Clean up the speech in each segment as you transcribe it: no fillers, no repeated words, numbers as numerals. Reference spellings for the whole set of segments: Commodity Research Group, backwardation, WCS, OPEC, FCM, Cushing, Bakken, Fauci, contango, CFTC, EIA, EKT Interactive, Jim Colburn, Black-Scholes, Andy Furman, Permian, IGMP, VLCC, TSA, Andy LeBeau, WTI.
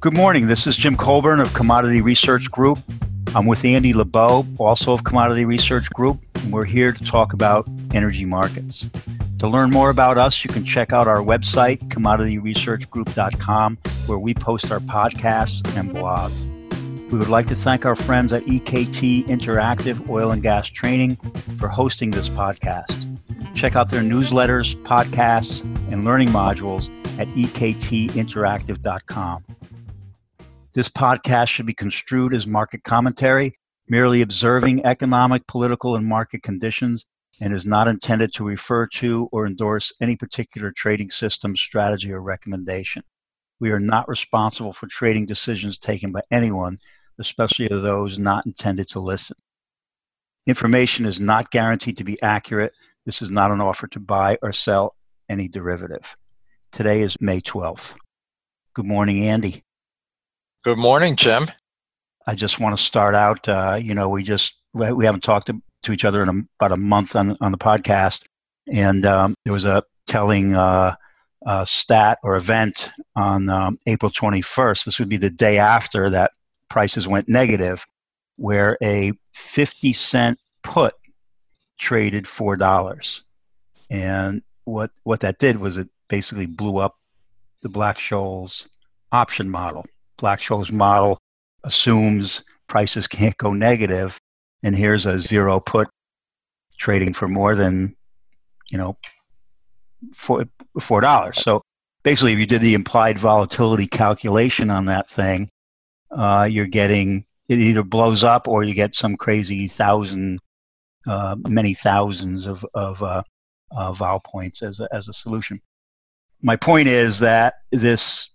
Good morning. This is Jim Colburn of Commodity Research Group. I'm with Andy LeBeau, also of Commodity Research Group, and we're here to talk about energy markets. To learn more about us, you can check out our website, commodityresearchgroup.com, where we post our podcasts and blog. We would like to thank our friends at EKT Interactive Oil and Gas Training for hosting this podcast. Check out their newsletters, podcasts, and learning modules at ektinteractive.com. This podcast should be construed as market commentary, merely observing economic, political, and market conditions, and is not intended to refer to or endorse any particular trading system, strategy, or recommendation. We are not responsible for trading decisions taken by anyone, especially those not intended to listen. Information is not guaranteed to be accurate. This is not an offer to buy or sell any derivative. Today is May 12th. Good morning, Andy. Good morning, Jim. I just want to start out, we haven't talked to each other in about a month on the podcast, and there was a telling stat or event on April 21st. This would be the day after that prices went negative, where a 50-cent put traded $4. And what that did was it basically blew up the Black-Scholes option model. Black-Scholes model assumes prices can't go negative, and here's a zero put trading for more than, $4. So basically, if you did the implied volatility calculation on that thing, you're getting, it either blows up or you get some crazy many thousands of vol points as a solution. My point is that this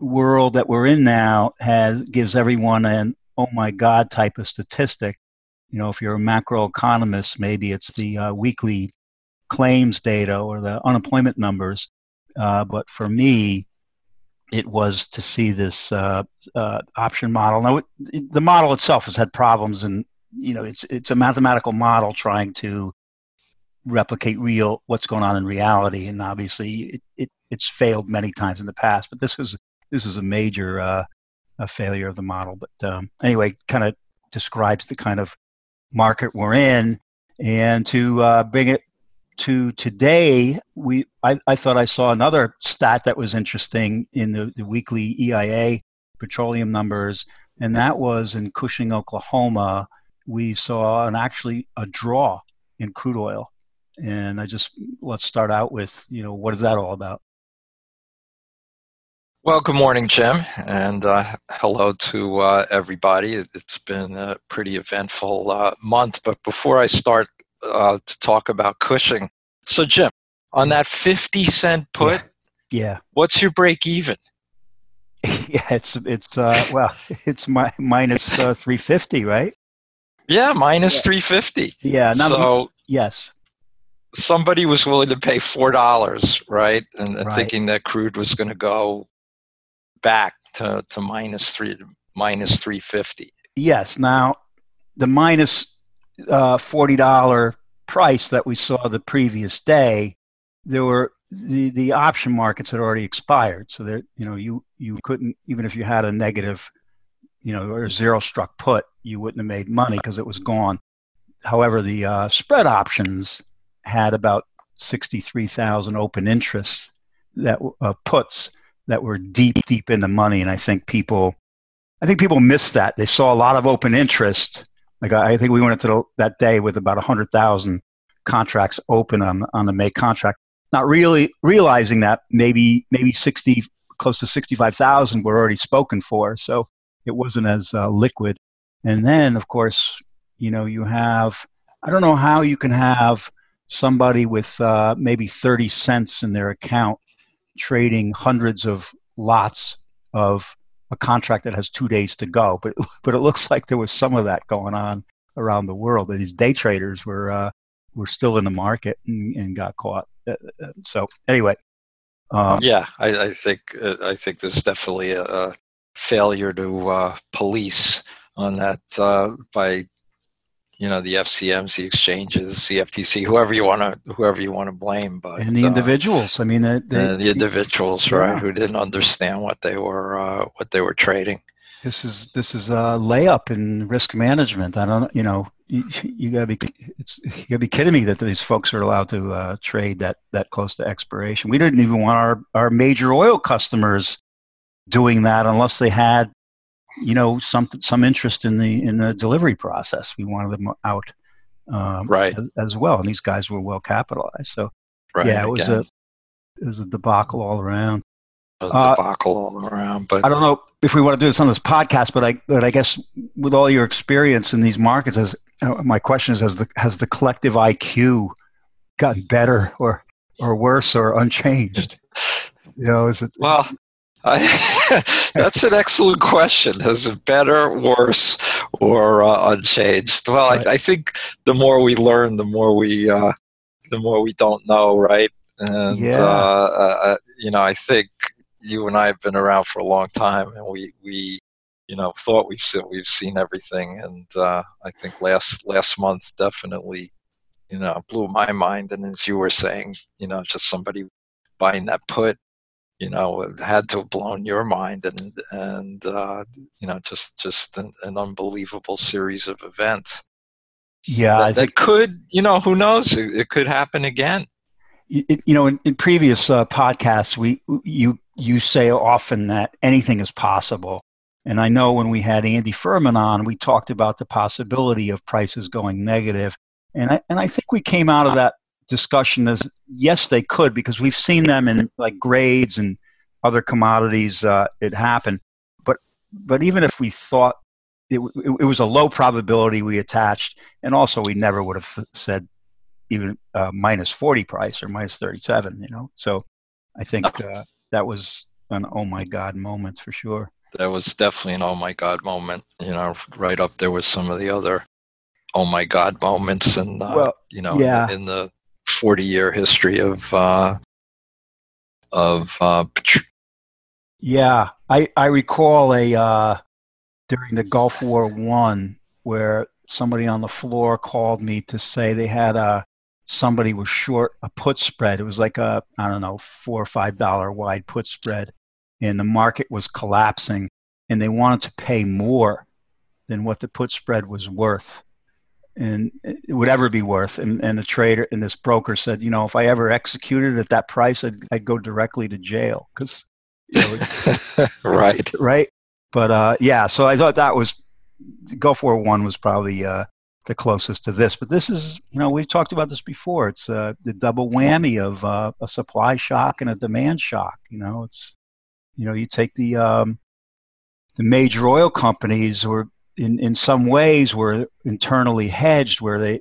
world that we're in now gives everyone an oh my God type of statistic. If you're a macroeconomist, maybe it's the weekly claims data or the unemployment numbers. But for me, it was to see this option model. Now, the model itself has had problems, and it's a mathematical model trying to replicate real what's going on in reality. And obviously, it's failed many times in the past. But this is a major failure of the model. But anyway, kind of describes the kind of market we're in. And to bring it to today, I thought I saw another stat that was interesting in the weekly EIA petroleum numbers, and that was in Cushing, Oklahoma. We saw a draw in crude oil. And let's start out with, what is that all about? Well, good morning, Jim, and hello to everybody. It's been a pretty eventful month, but before I start to talk about Cushing, so Jim, on that 50-cent put, yeah, what's your break even? Yeah, it's minus $3.50, right? Yeah, minus $3.50. Yeah, so yes, somebody was willing to pay $4, right, and right, thinking that crude was going to go back to minus $3.50. Yes. Now, the minus $40 price that we saw the previous day, there were the option markets had already expired. So there, you couldn't, even if you had a negative, or zero struck put, you wouldn't have made money because it was gone. However, the spread options had about 63,000 open interests that puts that were deep, deep in the money. And I think people missed that. They saw a lot of open interest. Like I think we went into that day with about 100,000 contracts open on the May contract, not really realizing that maybe close to 65,000 were already spoken for. So it wasn't as liquid. And then, of course, you have, I don't know how you can have somebody with maybe 30 cents in their account trading hundreds of lots of a contract that has 2 days to go, but it looks like there was some of that going on around the world. These day traders were still in the market and got caught. So anyway, I think there's definitely a failure to police on that by you know, the FCMs, the exchanges, CFTC, whoever you want to blame, but and the individuals. I mean, the individuals, right, yeah, who didn't understand what they were trading. This is a layup in risk management. I don't, you know, you gotta be, you gotta be kidding me that these folks are allowed to trade that close to expiration. We didn't even want our major oil customers doing that unless they had, you know, some interest in the delivery process. We wanted them out, right, as well. And these guys were well capitalized. So right, yeah, it was a debacle all around. But I don't know if we want to do this on this podcast, but I guess with all your experience in these markets, as my question is, has the collective IQ gotten better or worse or unchanged? You know, is it well? That's an excellent question. Is it better, worse, or unchanged? Well, right. I think the more we learn, the more we don't know, right? And yeah, you know, I think you and I have been around for a long time, and we you know, thought we've seen everything, and I think last month definitely, you know, blew my mind. And as you were saying, you know, just somebody buying that put, you know, it had to have blown your mind, and you know, just an unbelievable series of events. Yeah, that could, you know, who knows? It could happen again. You know, in previous podcasts, you say often that anything is possible. And I know when we had Andy Furman on, we talked about the possibility of prices going negative. And I think we came out of that discussion as, yes, they could, because we've seen them in like grades and other commodities, it happened. But even if we thought it was a low probability we attached, and also we never would have said even minus 40 price or minus 37, you know? So I think that was an oh my God moment for sure. That was definitely an oh my God moment, you know, right up there with some of the other oh my God moments and, well, you know, yeah, in the 40-year history of yeah, I recall during the Gulf War I where somebody on the floor called me to say they had somebody was short a put spread. It was like a, I don't know, $4 or $5 wide put spread, and the market was collapsing, and they wanted to pay more than what the put spread was worth, and it would ever be worth. And the trader and this broker said, you know, if I ever executed at that price, I'd go directly to jail, because you know, right. But yeah, so I thought that was Gulf War I was probably the closest to this, but this is, you know, we've talked about this before. It's the double whammy of a supply shock and a demand shock. You know, it's, you know, you take the major oil companies, or in some ways were internally hedged, where they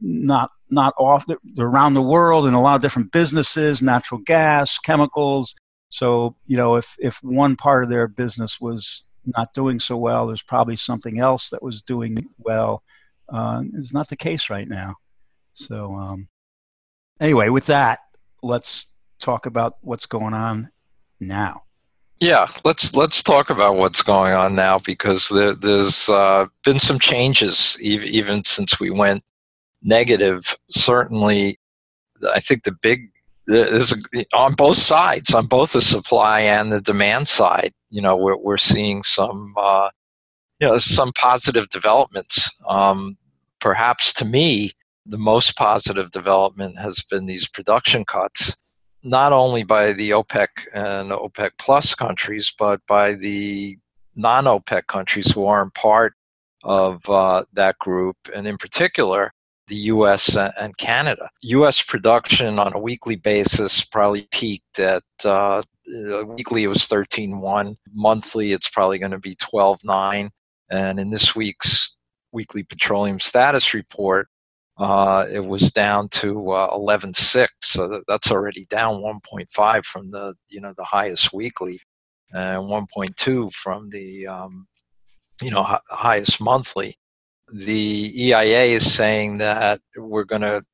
not off, they're around the world in a lot of different businesses, natural gas, chemicals. So, you know, if one part of their business was not doing so well, there's probably something else that was doing well. It's not the case right now. So anyway, with that, let's talk about what's going on now. Yeah, let's talk about what's going on now, because there's been some changes even since we went negative. Certainly, I think on both sides, on both the supply and the demand side, you know, we're seeing some you know, some positive developments. Perhaps to me, the most positive development has been these production cuts, not only by the OPEC and OPEC plus countries, but by the non-OPEC countries who aren't part of that group, and in particular, the U.S. and Canada. U.S. production on a weekly basis probably peaked at weekly it was 13.1. Monthly, it's probably going to be 12.9. And in this week's weekly petroleum status report, it was down to 11.6. So that's already down 1.5 from the, you know, the highest weekly, and 1.2 from the you know, highest monthly. The EIA is saying that we're going to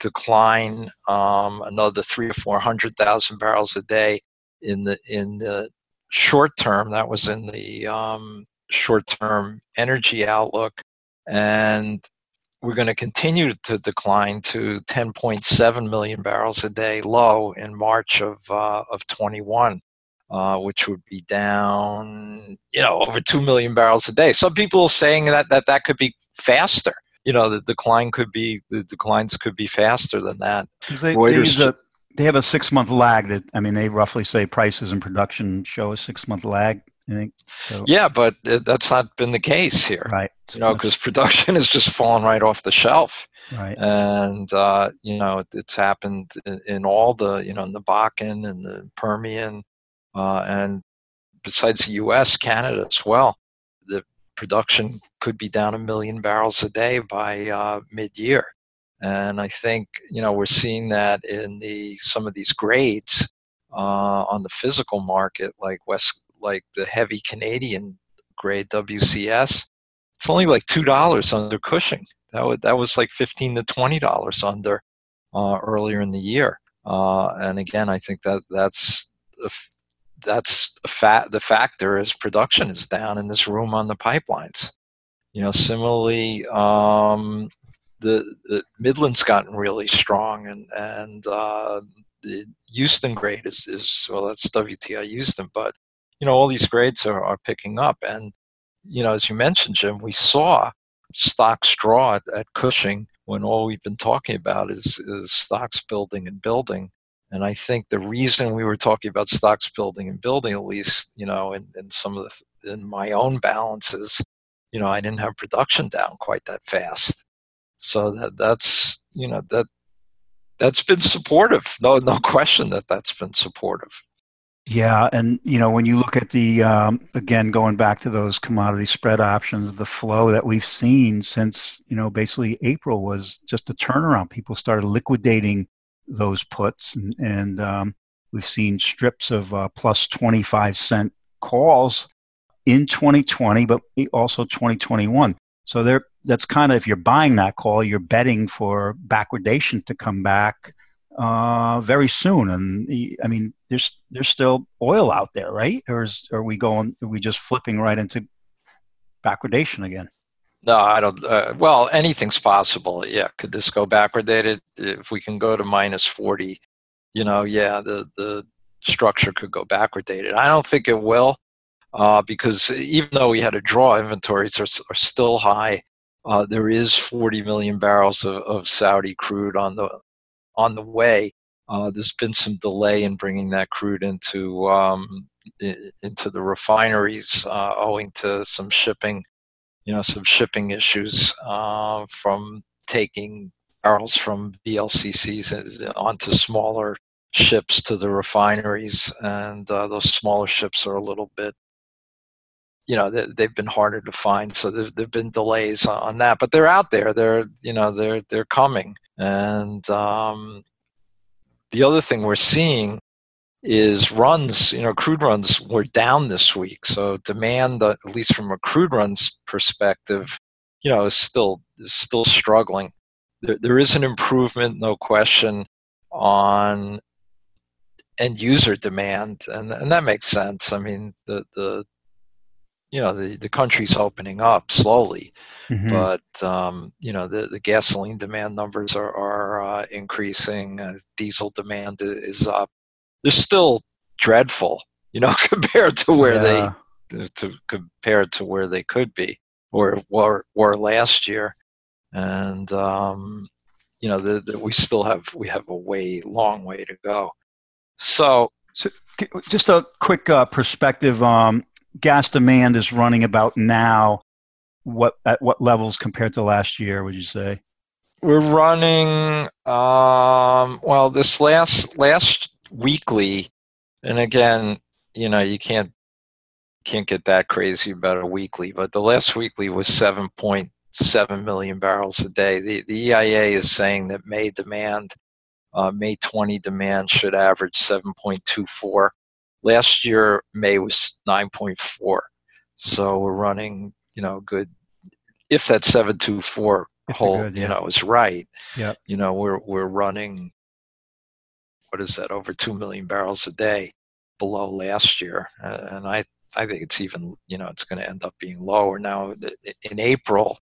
decline another 300,000 to 400,000 barrels a day in the short term. That was in the short term energy outlook, and we're going to continue to decline to 10.7 million barrels a day low in March of 21, which would be down, over 2 million barrels a day. Some people are saying that could be faster. The declines could be faster than that. They have a 6-month lag. They roughly say prices and production show a 6-month lag. I think so. Yeah, but that's not been the case here, right? Because production has just fallen right off the shelf, right? And it's happened in all the in the Bakken and the Permian, and besides the U.S., Canada as well. The production could be down 1 million barrels a day by mid-year. And I think, we're seeing that in some of these grades on the physical market, like the heavy Canadian grade WCS. It's only like $2 under Cushing. That was like $15 to $20 under earlier in the year. And again, I think the factor is production is down and there's room on the pipelines. Similarly, the Midland's gotten really strong, and the Houston grade is that's WTI Houston, but all these grades are picking up, and as you mentioned, Jim, we saw stocks draw at Cushing when all we've been talking about is stocks building and building, and I think the reason we were talking about stocks building and building, at least in some of in my own balances, I didn't have production down quite that fast. So that's been supportive. No question that's been supportive. Yeah, and when you look at the again going back to those commodity spread options, the flow that we've seen since basically April was just a turnaround. People started liquidating those puts, and we've seen strips of plus 25-cent calls in 2020, but also 2021. So that's kind of, if you're buying that call, you're betting for backwardation to come back very soon. And there's still oil out there, right? Or are we just flipping right into backwardation again? No, I don't. Well, anything's possible. Yeah. Could this go backwardated? If we can go to minus 40, the structure could go backwardated. I don't think it will. Because even though we had a draw, inventories are still high. There is 40 million barrels of Saudi crude on the way. There's been some delay in bringing that crude into the refineries, owing to some shipping, issues from taking barrels from VLCCs onto smaller ships to the refineries, and those smaller ships are a little bit. They've been harder to find, so there've been delays on that. But they're out there. They're coming. And the other thing we're seeing is runs. Crude runs were down this week, so demand, at least from a crude runs perspective, is still struggling. There is an improvement, no question, on end user demand, and that makes sense. The country's opening up slowly, mm-hmm. But the gasoline demand numbers are increasing. Diesel demand is up. They're still dreadful, compared to where they could be or were last year. And we still have a long way to go. So just a quick perspective. Gas demand is running about now. At what levels compared to last year, would you say? We're running, this last weekly, and again, you can't get that crazy about a weekly, but the last weekly was 7.7 million barrels a day. The EIA is saying that May demand, May 20 demand should average 7.24. Last year, May was 9.4, so we're running, good. If that 7.24 hold, is right, yeah, we're running. What is that? Over 2 million barrels a day below last year, and I think it's even, it's going to end up being lower now. In April,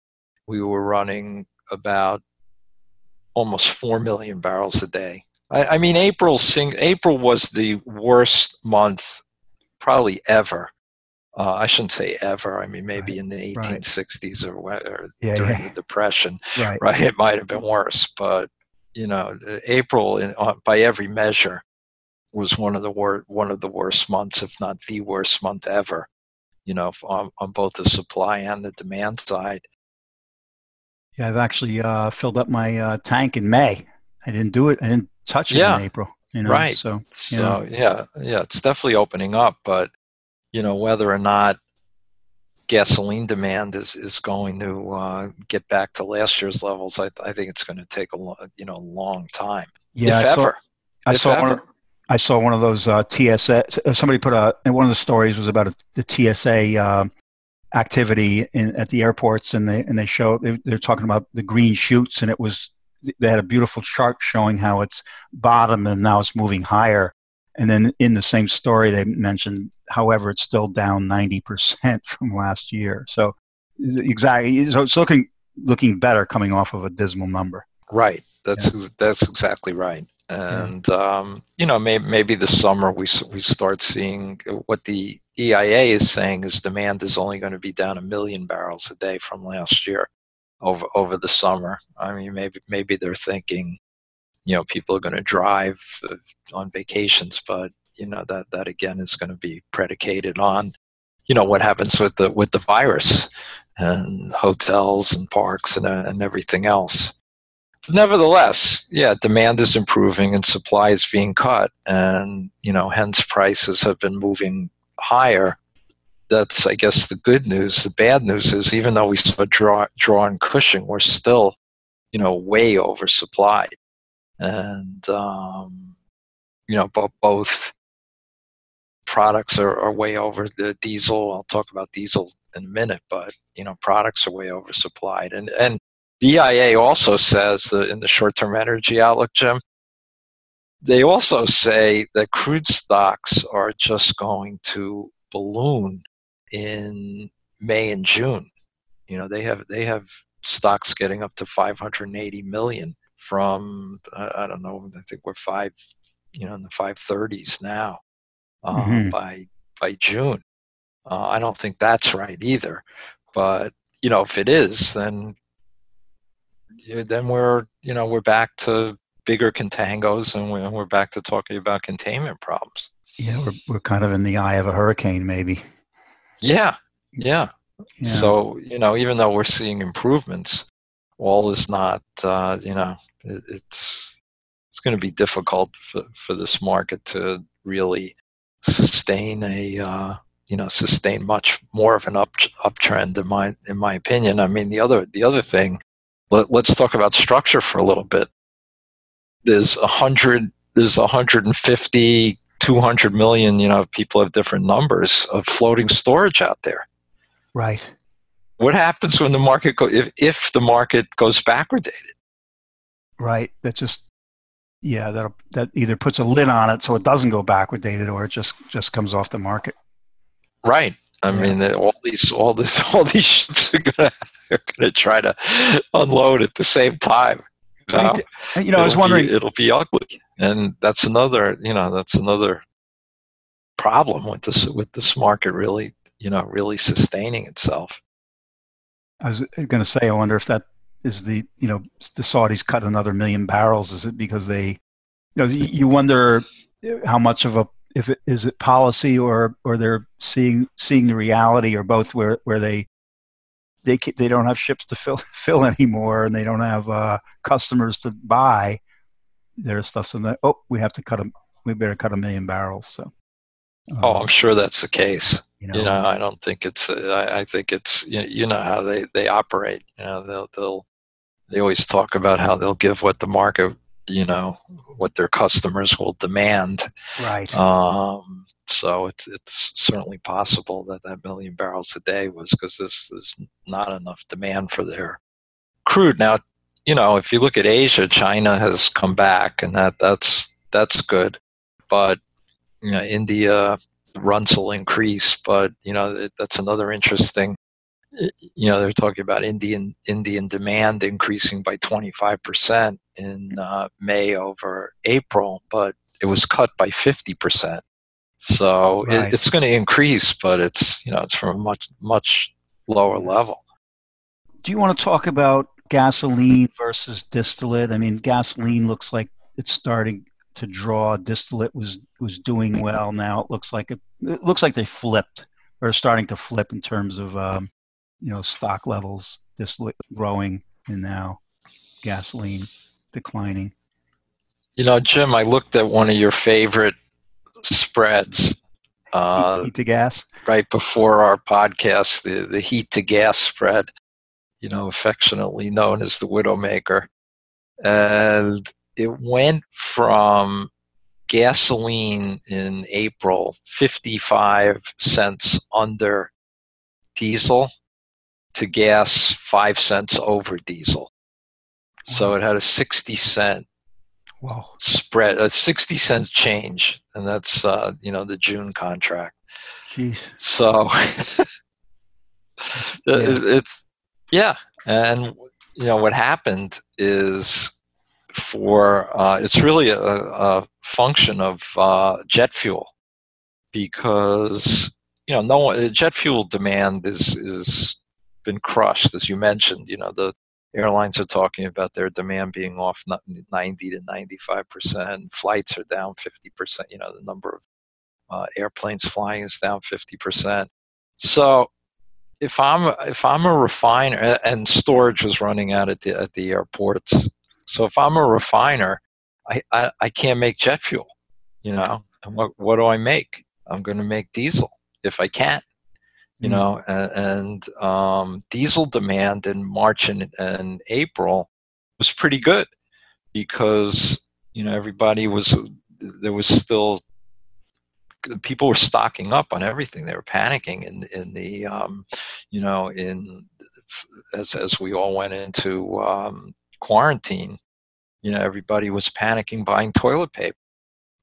we were running about almost 4 million barrels a day. I mean, April was the worst month probably ever. I shouldn't say ever. I mean, maybe in the 1860s or during the Depression, right? It might have been worse, but you know, April, by every measure, was one of the worst months, if not the worst month ever. You know, on both the supply and the demand side. Yeah, I've actually filled up my tank in May. I didn't do it. I didn't touch it in April. You know, right. So, it's definitely opening up, but you know, whether or not gasoline demand is going to get back to last year's levels, I think it's going to take a long time. Yeah, I saw one of those TSA. Somebody put one of the stories was about the TSA activity at the airports, and they show they're talking about the green shoots, and it was they had a beautiful chart showing how it's bottomed and now it's moving higher. And then in the same story, they mentioned, however, it's still down 90% from last year. So exactly, so it's looking better coming off of a dismal number. Right. That's exactly right. And you know, maybe this summer we start seeing what the EIA is saying is demand is only going to be down 1 million barrels a day from last year over the summer. I mean, maybe they're thinking, you know, people are going to drive on vacations, but you know that again is going to be predicated on, you know, what happens with the virus and hotels and parks and everything else. But nevertheless, yeah, demand is improving and supply is being cut, and you know, hence prices have been moving higher. That's, I guess, the good news. The bad news is, even though we saw draw in Cushing, we're still, you know, way oversupplied. And, you know, both products are way over. The diesel, I'll talk about diesel in a minute, but, you know, products are way oversupplied. And the EIA also says that in the short-term energy outlook, Jim, they also say that crude stocks are just going to balloon in May and June. You know, they have stocks getting up to 580 million. From I don't know, I think we're in the 530s now. By June, I don't think that's right either. But you know, if it is, then we're back to bigger contangos, and we're back to talking about containment problems. Yeah, we're kind of in the eye of a hurricane, maybe. Yeah. So you know, even though we're seeing improvements, all is not, you know, it's going to be difficult for this market to really sustain sustain much more of an uptrend in my opinion. I mean, the other thing, let's talk about structure for a little bit. There's 150, 200 million, you know, people have different numbers of floating storage out there. Right. What happens when the market if the market goes backwardated? Right. That either puts a lid on it so it doesn't go backwardated, or it just comes off the market. Right. I mean, all these ships are going to try to unload at the same time. I was wondering, it'll be ugly, and that's another problem with this market really sustaining itself. I was going to say, I wonder if that is the Saudis cut another 1 million barrels. Is it because you wonder how much of is it policy or they're seeing the reality, or both, where they don't have ships to fill anymore, and they don't have customers to buy their stuff. So that, we better cut 1 million barrels. So. I'm sure that's the case. You know, I don't think it's. I think it's. You know how they operate. You know, they always talk about how they'll give what the market, you know, what their customers will demand. Right. So it's certainly possible that 1 million barrels a day was because there's not enough demand for their crude. Now, you know, if you look at Asia, China has come back, and that's good, but. You know, India runs will increase, but you know, that's another interesting you know, they're talking about Indian demand increasing by 25% in May over April, but it was cut by 50%. So right. it's going to increase, but it's, you know, it's from a much lower level. Do you want to talk about gasoline versus distillate? I mean, gasoline looks like it's starting to draw. Distillate was doing well. Now it looks like they flipped or are starting to flip in terms of you know, stock levels. Distillate growing and now gasoline declining. You know, Jim, I looked at one of your favorite spreads. Heat to gas. Right before our podcast, the heat to gas spread, you know, affectionately known as the Widowmaker. And it went from gasoline in April, 55 cents under diesel, to gas 5 cents over diesel. So it had a 60-cent spread, a 60-cent change. And that's, you know, the June contract. Jeez. So it's, yeah. And, you know, what happened is it's really a function of jet fuel, because, you know, jet fuel demand is been crushed, as you mentioned. You know, the airlines are talking about their demand being off 90 to 95%. Flights are down 50%. You know, the number of airplanes flying is down 50%. So if I'm a refiner, and storage was running out at the airports. So if I'm a refiner, I can't make jet fuel, you know. And what do I make? I'm going to make diesel if I can, you know. And diesel demand in March and April was pretty good, because, you know, people were stocking up on everything. They were panicking in the, you know, as we all went into quarantine, you know, everybody was panicking buying toilet paper.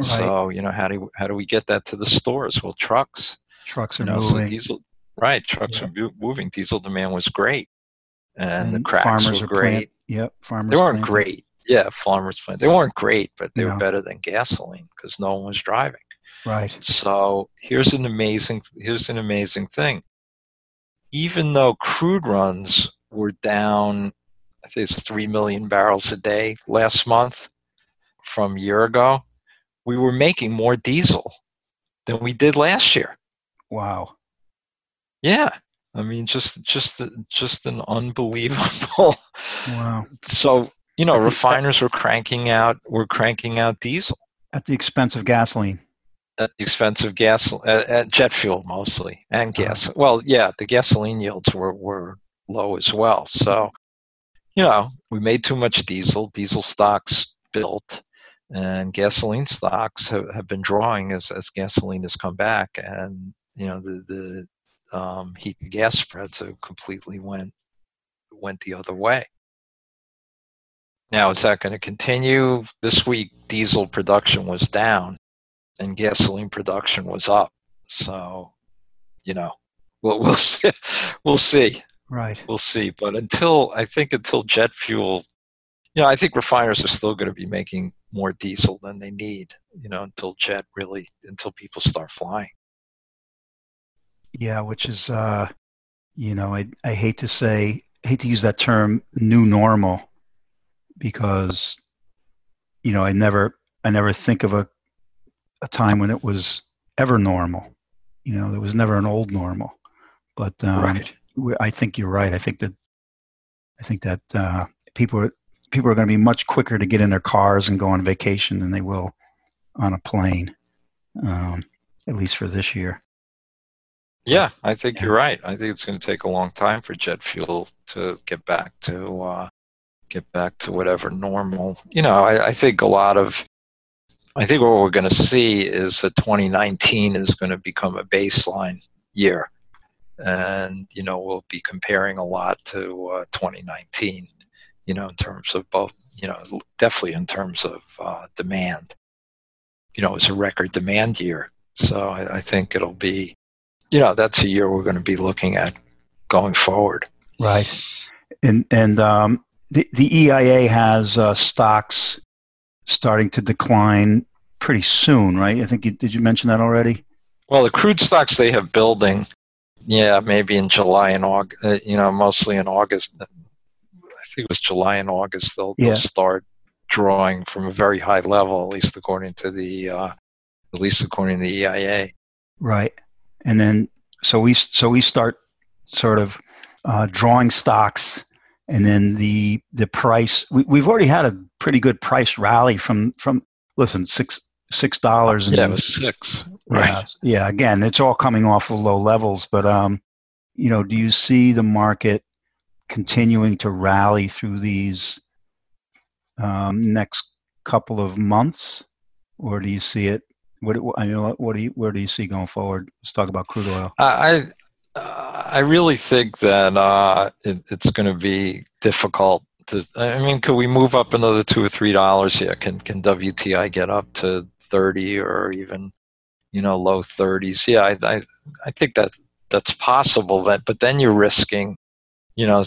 Right. So, you know, how do we get that to the stores? Well, trucks are moving. So diesel, right? Trucks are moving. Diesel demand was great, and the cracks were great. Yep, farmers. They weren't great. Yeah, farmers plant. They weren't great, but they were better than gasoline because no one was driving. Right. So here's an amazing thing. Even though crude runs were down, I think it's 3 million barrels a day last month from a year ago, we were making more diesel than we did last year. Wow. Yeah. I mean, just an unbelievable. Wow. So, you know, refiners were cranking out diesel at the expense of gasoline. At the expense of gasoline, at jet fuel mostly, and gas. Well, yeah, the gasoline yields were low as well. So, you know, we made too much diesel. Diesel stocks built, and gasoline stocks have been drawing as gasoline has come back. And, you know, the heat and gas spreads have completely went the other way. Now, is that going to continue? This week, diesel production was down and gasoline production was up. So, you know, we'll see. We'll see. Right. We'll see. But until jet fuel, you know, I think refiners are still going to be making more diesel than they need, you know, until people start flying. Yeah, which is, you know, I hate to use that term, new normal, because, you know, I never think of a time when it was ever normal. You know, there was never an old normal, but right. I think you're right. I think that people are going to be much quicker to get in their cars and go on vacation than they will on a plane, at least for this year. Yeah, I think you're right. I think it's going to take a long time for jet fuel to get back to whatever normal. You know, I think what we're going to see is that 2019 is going to become a baseline year. And, you know, we'll be comparing a lot to 2019, you know, in terms of both, you know, definitely in terms of demand. You know, it was a record demand year. So I think it'll be, you know, that's a year we're going to be looking at going forward. Right. And the EIA has stocks starting to decline pretty soon, right? I think did you mention that already? Well, the crude stocks they have building, yeah, maybe in July and August, mostly in August. I think it was July and August they'll start drawing from a very high level, at least according to the EIA. Right, and then so we start sort of drawing stocks. And then the price, we've already had a pretty good price rally from $6. Yeah, it was $6. Right. Yeah. Again, it's all coming off of low levels, but do you see the market continuing to rally through these next couple of months, or do you see it? Where do you see going forward? Let's talk about crude oil. I really think that it's going to be difficult to. I mean, could we move up another $2 or $3? Yeah, can WTI get up to 30 or even, low 30s? Yeah, I think that that's possible. But then you're risking, a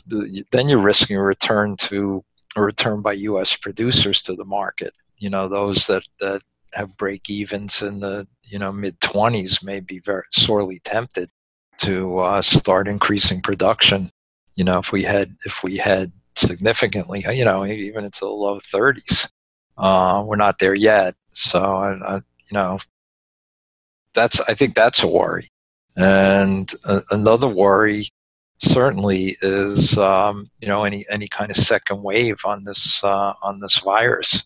return to by U.S. producers to the market. Those that have break evens in the mid 20s may be very sorely tempted to start increasing production, if we had significantly, even into the low 30s, we're not there yet. So, I think that's a worry. And another worry certainly is, any kind of second wave on this virus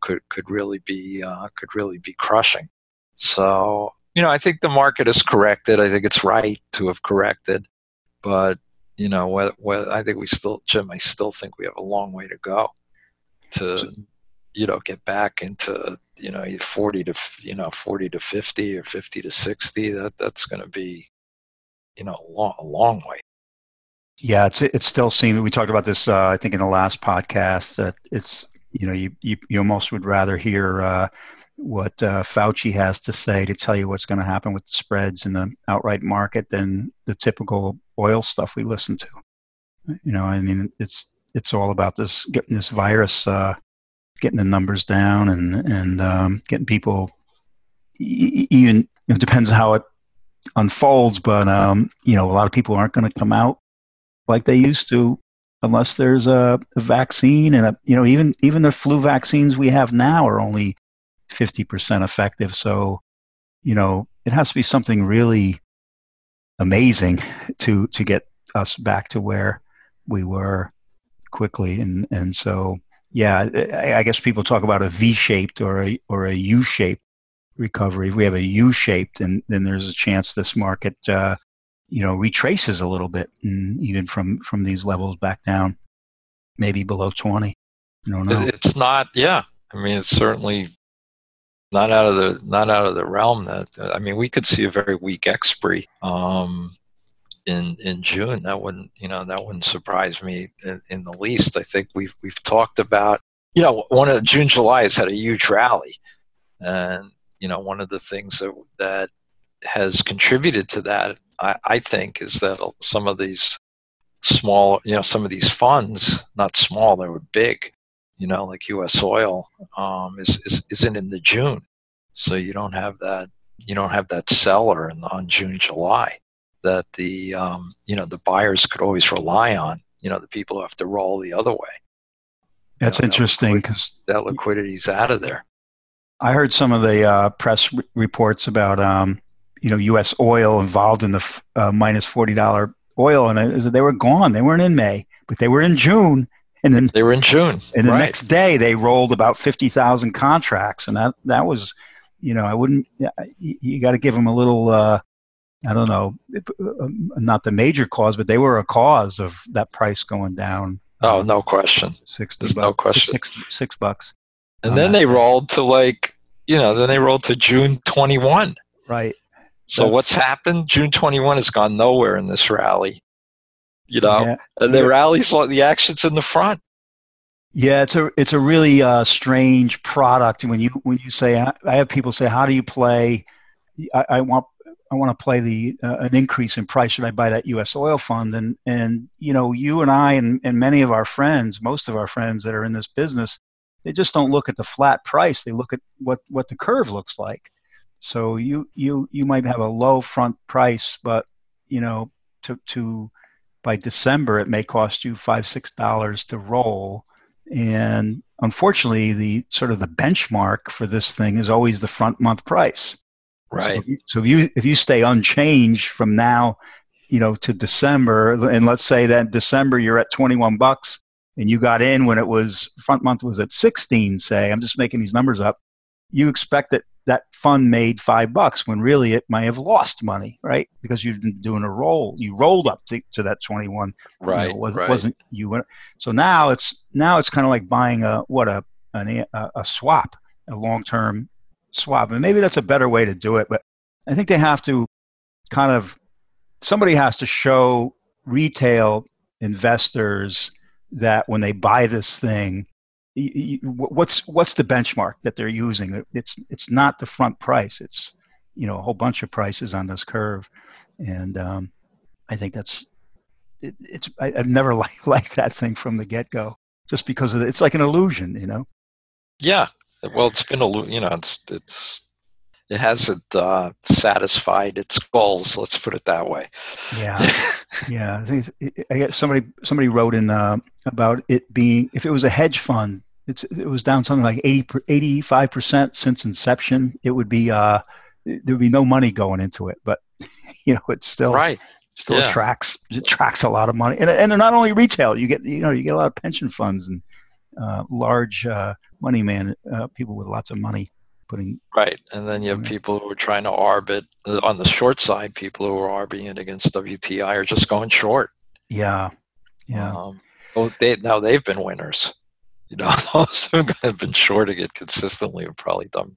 could really be crushing. So. I think the market has corrected. I think it's right to have corrected, but I think we still, Jim, I still think we have a long way to go to, get back into 40 to 50 or 50 to 60. That's going to be, a long way. Yeah, it still seems. We talked about this, I think, in the last podcast. That it's you almost would rather hear. What Fauci has to say to tell you what's going to happen with the spreads in the outright market than the typical oil stuff we listen to. It's all about this, getting this virus, getting the numbers down and getting people, even it depends on how it unfolds, but a lot of people aren't going to come out like they used to unless there's a vaccine, and even the flu vaccines we have now are only 50% effective. So, it has to be something really amazing to get us back to where we were quickly. And so, yeah, I guess people talk about a V-shaped or a U-shaped recovery. If we have a U-shaped, then there's a chance this market, retraces a little bit, and even from these levels back down, maybe below 20. I don't know. It's not. Yeah, I mean, it's certainly. Not out of the realm that, we could see a very weak expiry in June. That wouldn't surprise me in the least. I think we've talked about one of June, July has had a huge rally, and one of the things that has contributed to that, I think, is that some of these small funds, not small, they were big. Like U.S. oil isn't in the June, so you don't have that seller on June, July that the the buyers could always rely on. The people who have to roll the other way. That's interesting because that liquidity's out of there. I heard some of the press reports about U.S. oil involved in the minus $40 oil, and they were gone. They weren't in May, but they were in June. And then they were in June. And the next day, they rolled about 50,000 contracts, and that was, I wouldn't. You got to give them a little. I don't know, not the major cause, but they were a cause of that price going down. Oh, no question. There's no question. $6. And then they rolled to June 21. Right. So what's happened? June 21 has gone nowhere in this rally. And the rallies, the action's in the front. Yeah, it's a really strange product. When you say, I have people say, how do you play? I want I want to play the an increase in price should I buy that U.S. oil fund. And you know, you and I and many of our friends, most of our friends that are in this business, they just don't look at the flat price. They look at what the curve looks like. So you might have a low front price, but you know, to by December it may cost you $5-6 to roll. And unfortunately, the sort of the benchmark for this thing is always the front month price. Right. So if you stay unchanged from now, you know, to December, and let's say that December you're at $21 and you got in when it was front month was at 16, say, I'm just making these numbers up. You expect that that fund made $5 when really it might have lost money, right? Because you've been doing a roll. You rolled up to that 21. Right. You know, wasn't you? So now it's kind of like buying a swap, a long-term swap. And maybe that's a better way to do it, but I think they have to kind of, somebody has to show retail investors that when they buy this thing, what's the benchmark that they're using? It's not the front price. It's, you know, a whole bunch of prices on this curve. And I think that's, I've never liked that thing from the get-go, just because of it's like an illusion, you know? Yeah. Well, it's been, you know, it hasn't satisfied its goals. Let's put it that way. Yeah, yeah. I think I guess somebody wrote in about it being, if it was a hedge fund, it was down something like 85% since inception. It would be there would be no money going into it, but you know, it's still right. Still yeah. attracts a lot of money, and they're not only retail. You get a lot of pension funds and large money people with lots of money. Right, and then you have people who are trying to arbit on the short side. People who are arbiting against WTI are just going short. Yeah, yeah. Now they've been winners. You know, those who have been shorting it consistently have probably done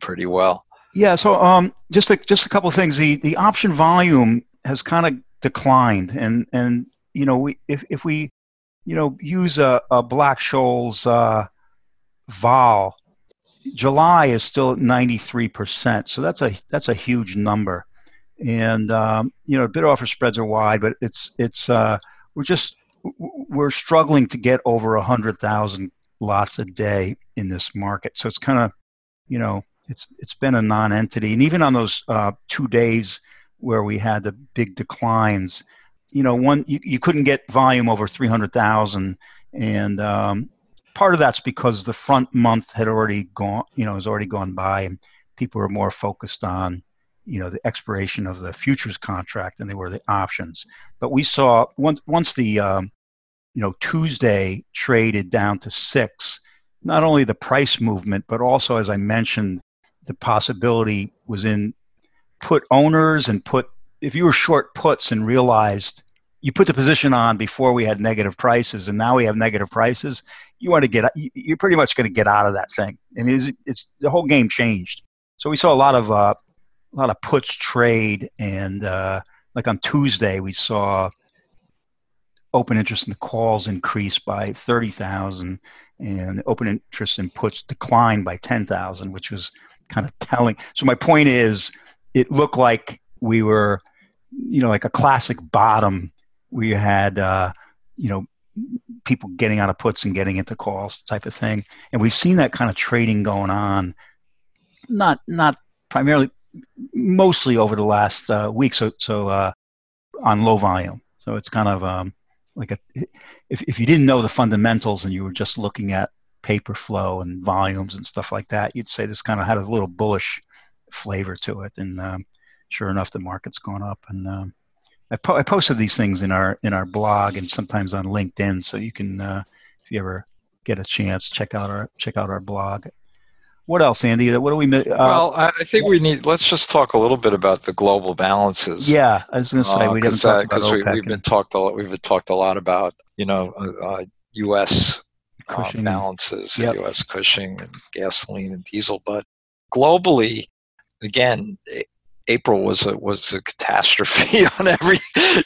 pretty well. Yeah. So, just a couple of things. The option volume has kind of declined, and you know, if we you know, use a Black-Scholes vol. July is still at 93%, so that's a huge number, and you know, bid offer spreads are wide, but it's we're struggling to get over 100,000 lots a day in this market. So it's kind of, you know, it's been a non-entity, and even on those 2 days where we had the big declines, you know, you couldn't get volume over 300,000, and part of that's because the front month had already gone, you know, has already gone by, and people were more focused on, you know, the expiration of the futures contract than they were the options. But we saw once the, you know, Tuesday traded down to 6, not only the price movement, but also, as I mentioned, the possibility was in put owners and put, if you were short puts and realized you put the position on before we had negative prices, and now we have negative prices, you're pretty much going to get out of that thing. I mean, it's the whole game changed. So we saw a lot of puts trade, and like on Tuesday, we saw open interest in the calls increase by 30,000, and open interest in puts declined by 10,000, which was kind of telling. So my point is, it looked like we were, you know, like a classic bottom. We had, you know, people getting out of puts and getting into calls type of thing. And we've seen that kind of trading going on, not primarily, mostly over the last week. So on low volume. So it's kind of like if you didn't know the fundamentals and you were just looking at paper flow and volumes and stuff like that, you'd say this kind of had a little bullish flavor to it. And sure enough, the market's gone up. And I posted these things in our blog and sometimes on LinkedIn, so you can, if you ever get a chance, check out our blog. What else, Andy? What do we? Well, I think we need. Let's just talk a little bit about the global balances. Yeah, I was going to say we didn't talk about OPEC. Because we've talked a lot about, you know, U.S. Cushing balances, yep. U.S. Cushing and gasoline and diesel, but globally, again. April was a catastrophe on every,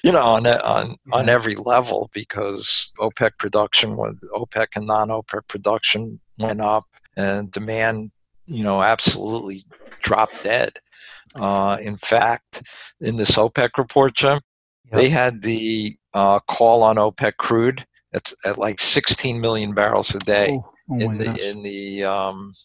you know, on every level, because OPEC production, OPEC and non-OPEC production went up, and demand, you know, absolutely dropped dead In fact, in this OPEC report, Jim, they had the call on OPEC crude at like 16 million barrels a day in the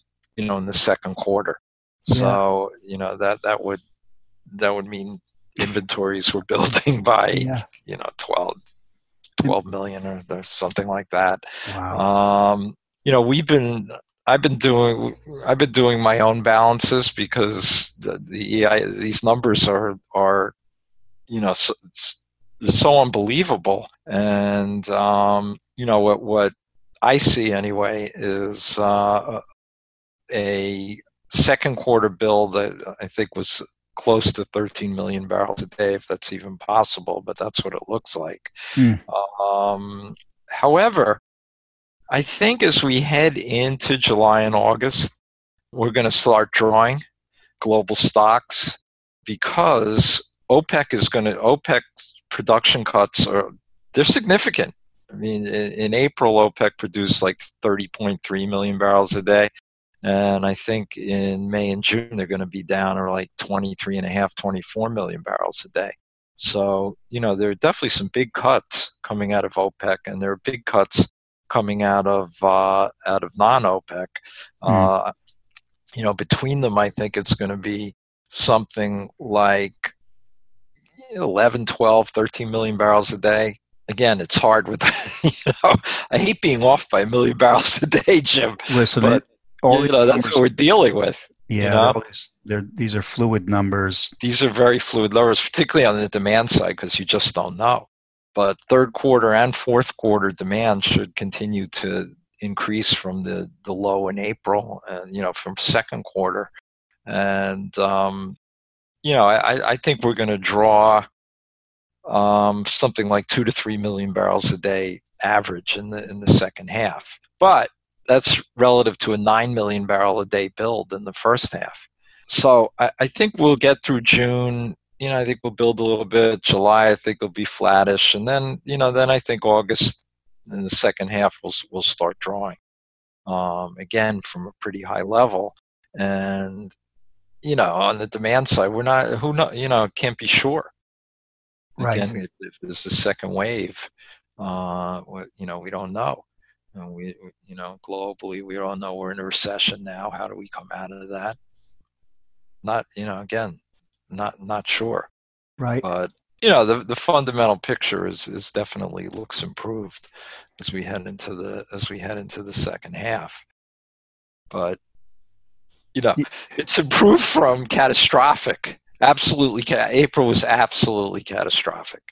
second quarter. So that would mean inventories were building by 12 million or something like that. Wow. I've been doing my own balances because the EIA, these numbers are so unbelievable. And what I see anyway is a second quarter build that I think was close to 13 million barrels a day, if that's even possible, but that's what it looks like. However, I think as we head into July and August, we're going to start drawing global stocks because OPEC production cuts they're significant. I mean, in April, OPEC produced like 30.3 million barrels a day. And I think in May and June, they're going to be down or like 23 and a half, 24 million barrels a day. So, there are definitely some big cuts coming out of OPEC, and there are big cuts coming out of non-OPEC. Between them, I think it's going to be something like 11, 12, 13 million barrels a day. Again, it's hard with, I hate being off by 1 million barrels a day, Jim. Listen, but that's what we're dealing with. Yeah, these are fluid numbers. These are very fluid numbers, particularly on the demand side, because you just don't know. But third quarter and fourth quarter demand should continue to increase from the low in April, from second quarter. And, I think we're going to draw something like 2 to 3 million barrels a day average in the second half. But that's relative to a 9 million barrel a day build in the first half. So I think we'll get through June. I think we'll build a little bit. July, I think will be flattish. And then, then I think August in the second half, we'll start drawing again from a pretty high level. And, on the demand side, we're not, can't be sure. Right. Again, if there's a second wave, we don't know. And we globally, we all know we're in a recession now. How do we come out of that? Not sure. Right. But, the fundamental picture is definitely looks improved as we head into the second half. But, it's improved from catastrophic. Absolutely. April was absolutely catastrophic.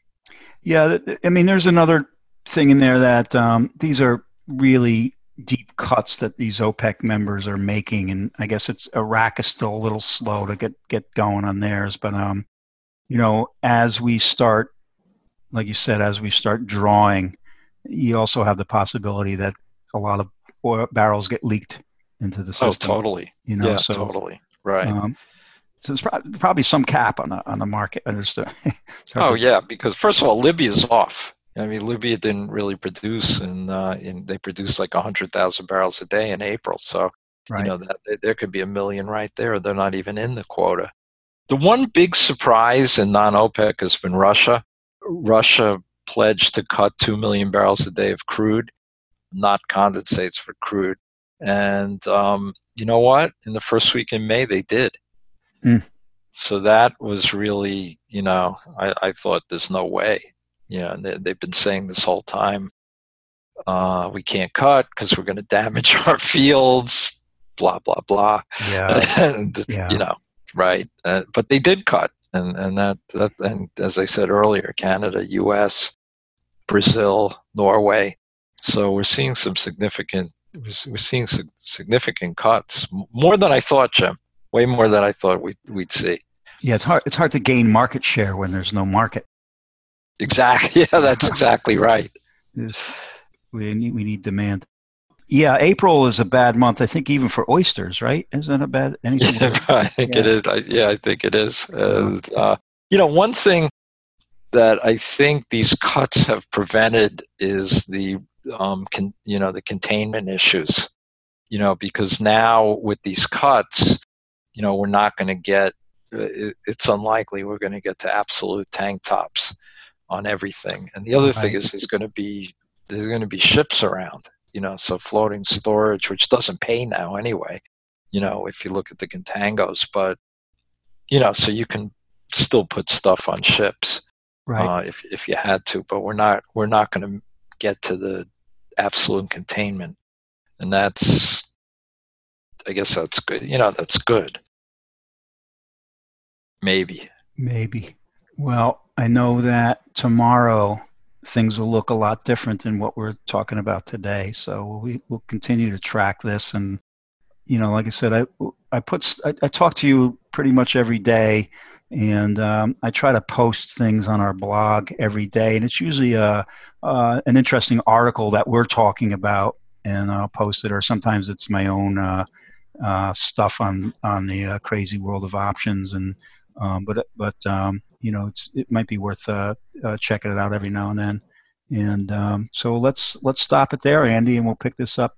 Yeah. I mean, there's another thing in there that these are really deep cuts that these OPEC members are making. And I guess Iraq is still a little slow to get going on theirs. But, as we start, like you said, as we start drawing, you also have the possibility that a lot of oil barrels get leaked into the system. Oh, totally. Yeah, so, totally. Right. So there's probably some cap on the market. Understood. Because first of all, Libya's off. I mean, Libya didn't really produce, and they produced like 100,000 barrels a day in April. So, there could be 1 million right there. They're not even in the quota. The one big surprise in non-OPEC has been Russia. Russia pledged to cut 2 million barrels a day of crude, not condensates for crude. And you know what? In the first week in May, they did. So that was really, I thought there's no way. They've been saying this whole time, we can't cut because we're going to damage our fields, blah, blah, blah. Right. But they did cut. And as I said earlier, Canada, U.S., Brazil, Norway. So we're seeing significant cuts, more than I thought, Jim, way more than I thought we'd see. Yeah, it's hard to gain market share when there's no market. Exactly. Yeah, that's exactly right. We need demand. Yeah, April is a bad month. I think even for oysters, right? Isn't that a bad? Anything? It is. I think it is. And, one thing that I think these cuts have prevented is the containment issues. Because now with these cuts, we're not going to get it's unlikely we're going to get to absolute tank tops on everything. And the other thing is there's going to be ships around, you know, so floating storage, which doesn't pay now anyway, you know, if you look at the contangos, but, you know, so you can still put stuff on ships, right, if you had to, but we're not going to get to the absolute containment. And that's, I guess that's good. You know, that's good. Maybe. Well, I know that tomorrow things will look a lot different than what we're talking about today. So we'll continue to track this. And, you know, like I said, I talk to you pretty much every day, and I try to post things on our blog every day. And it's usually an interesting article that we're talking about, and I'll post it, or sometimes it's my own stuff on the crazy world of options. And but you know, it might be worth checking it out every now and then. And so let's stop it there, Andy, and we'll pick this up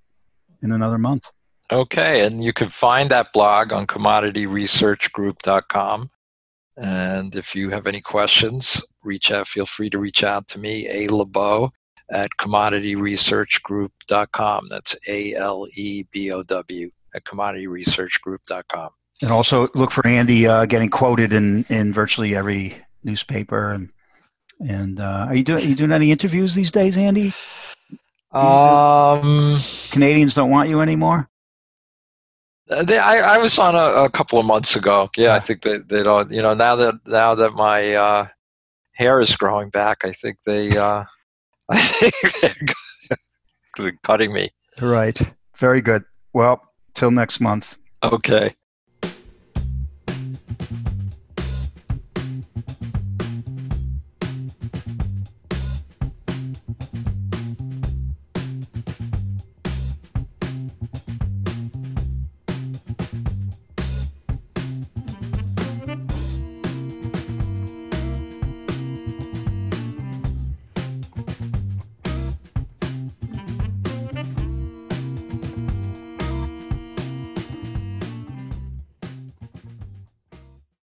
in another month. Okay, and you can find that blog on commodityresearchgroup.com. And if you have any questions, feel free to reach out to me, alebeau@commodityresearchgroup.com. That's ALEBOW@commodityresearchgroup.com. And also look for Andy getting quoted in virtually every newspaper. And are you doing any interviews these days, Andy? Canadians don't want you anymore? I was on a couple of months ago. Yeah, I think they don't. You know, now that my hair is growing back, I think they're cutting me. Right. Very good. Well, till next month. Okay.